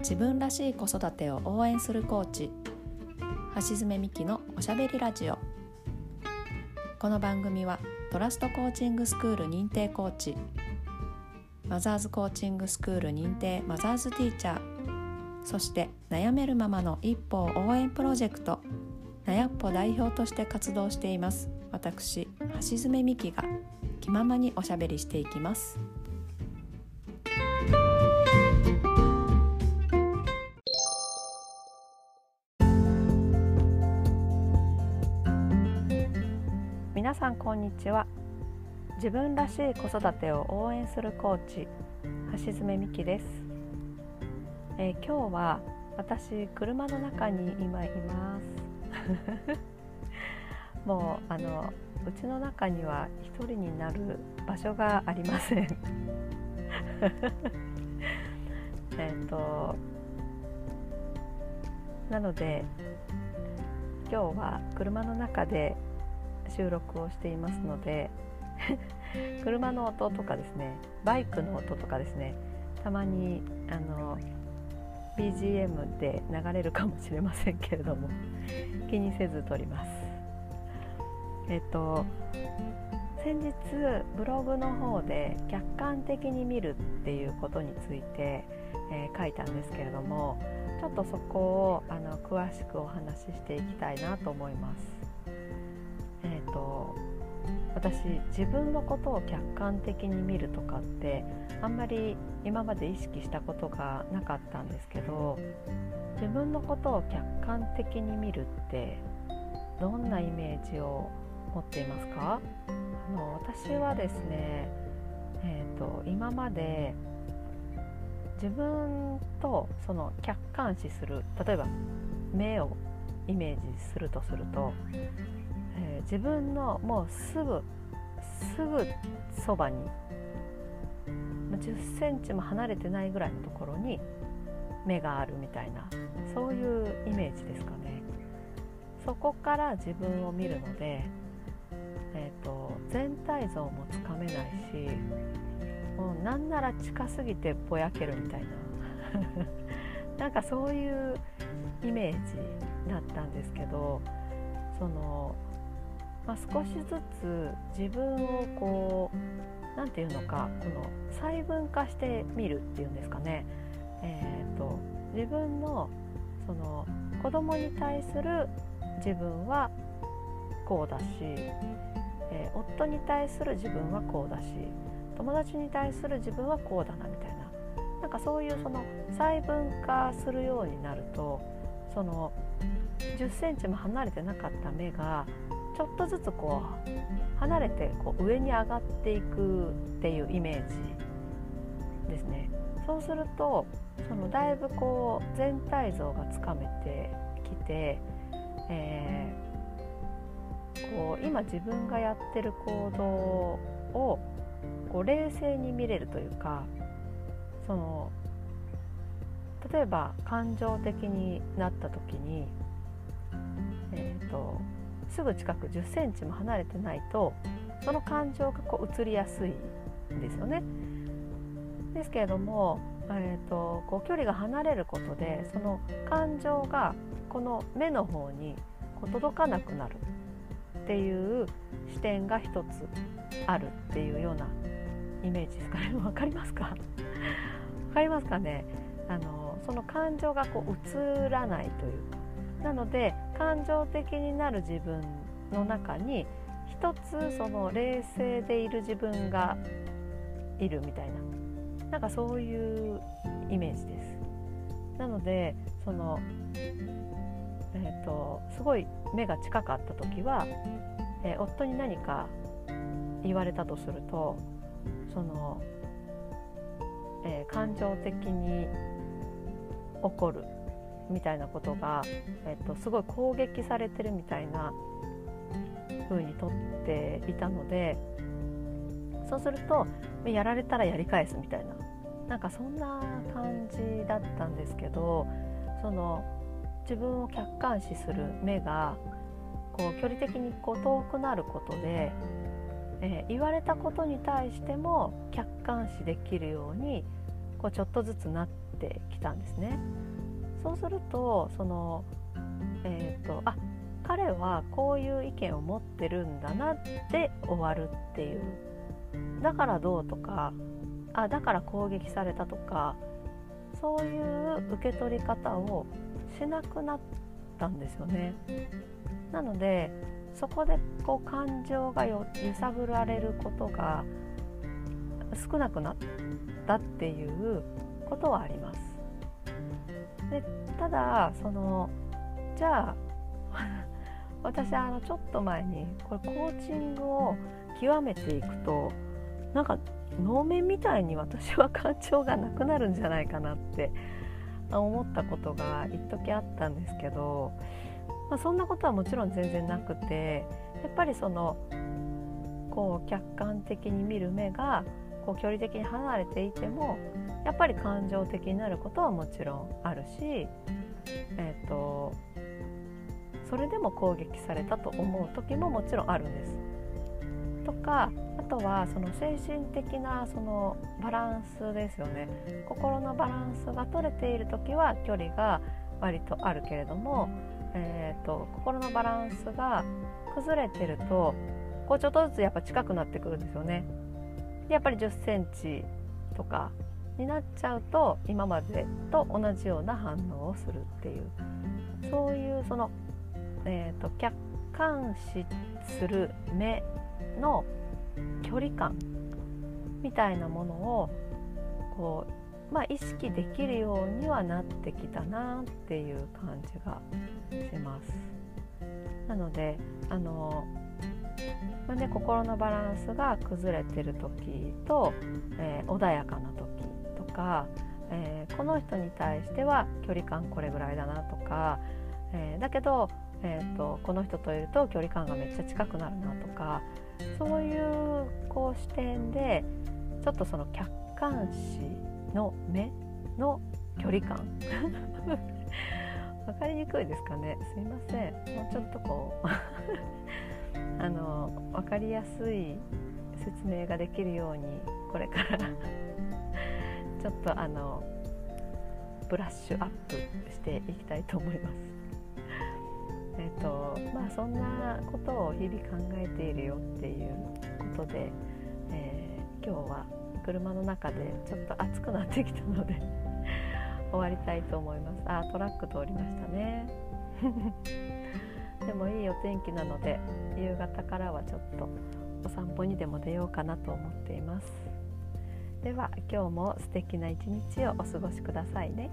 自分らしい子育てを応援するコーチ、橋爪美希のおしゃべりラジオ。この番組はトラストコーチングスクール認定コーチ、マザーズコーチングスクール認定マザーズティーチャー、そして悩めるママの一歩を応援プロジェクトなやっぽ代表として活動しています私、橋爪美希が気ままにおしゃべりしていきます。皆さんこんにちは。自分らしい子育てを応援するコーチ、橋爪美希です。今日は私車の中に今いますもううちの中には一人になる場所がありませんなので今日は車の中で収録をしていますので車の音とかですね、バイクの音とかですね、たまにBGM で流れるかもしれませんけれども気にせず撮ります。先日ブログの方で客観的に見るっていうことについて、書いたんですけれども、ちょっとそこを詳しくお話ししていきたいなと思います。私自分のことを客観的に見るとかってあんまり今まで意識したことがなかったんですけど、自分のことを客観的に見るってどんなイメージを持っていますか？私はですね、今まで自分とその客観視する、例えば目をイメージするとすると、自分のもうすぐそばに10センチも離れてないぐらいのところに目があるみたいな、そういうイメージですかね。そこから自分を見るので、全体像もつかめないし、もうなんなら近すぎてぼやけるみたいななんかそういうイメージだったんですけど、少しずつ自分をなんていうのか、この細分化してみるっていうんですかね。自分の子供に対する自分はこうだし、夫に対する自分はこうだし、友達に対する自分はこうだなみたいな、なんかそういう細分化するようになると、10センチも離れてなかった目がちょっとずつ離れて上に上がっていくっていうイメージですね。そうするとだいぶ全体像がつかめてきて、今自分がやってる行動を冷静に見れるというか、例えば感情的になった時に、すぐ近く10センチも離れてないと、その感情が移りやすいんですよね。ですけれども、距離が離れることで、その感情がこの目の方に届かなくなるっていう視点が一つあるっていうようなイメージですかね。わかりますか？わかりますかね。その感情が移らないというか、なので感情的になる自分の中に一つ冷静でいる自分がいるみたいな、なんかそういうイメージです。なのですごい目が近かった時は、夫に何か言われたとすると、感情的に起こるみたいなことが、すごい攻撃されてるみたいな風にとっていたので、そうするとやられたらやり返すみたいな、なんかそんな感じだったんですけど、自分を客観視する目が距離的に遠くなることで、言われたことに対しても客観視できるようにちょっとずつなっててきたんですね。そうするとその、あ、彼はこういう意見を持ってるんだなって終わるっていう、だからどうとか、あ、だから攻撃されたとか、そういう受け取り方をしなくなったんですよね。なのでそこでこう感情が揺さぶられることが少なくなったっていうことはあります。でただそのじゃあ私ちょっと前にこれコーチングを極めていくとなんか能面みたいに私は感情がなくなるんじゃないかなって思ったことが一時あったんですけど、そんなことはもちろん全然なくて、やっぱりそのこう客観的に見る目がこう距離的に離れていてもやっぱり感情的になることはもちろんあるし、それでも攻撃されたと思う時ももちろんあるんです。とかあとはその精神的なそのバランスですよね。心のバランスが取れている時は距離が割とあるけれども、心のバランスが崩れてるとこうちょっとずつやっぱ近くなってくるんですよね。でやっぱり10センチとかになっちゃうと今までと同じような反応をするっていう、そういうその、客観視する目の距離感みたいなものをこう、意識できるようにはなってきたなっていう感じがします。なので心のバランスが崩れてる時と、穏やかな時とか、この人に対しては距離感これぐらいだなとか、だけど、この人といると距離感がめっちゃ近くなるなとか、そういうこう視点でちょっとその客観視の目の距離感わかりにくいですかね、すいません。もうちょっとこうわかりやすい説明ができるようにこれからちょっとブラッシュアップしていきたいと思います。そんなことを日々考えているよっていうことで、今日は車の中でちょっと暑くなってきたので終わりたいと思います。トラック通りましたねでもいいお天気なので夕方からはちょっとお散歩にでも出ようかなと思っています。では今日も素敵な一日をお過ごしくださいね。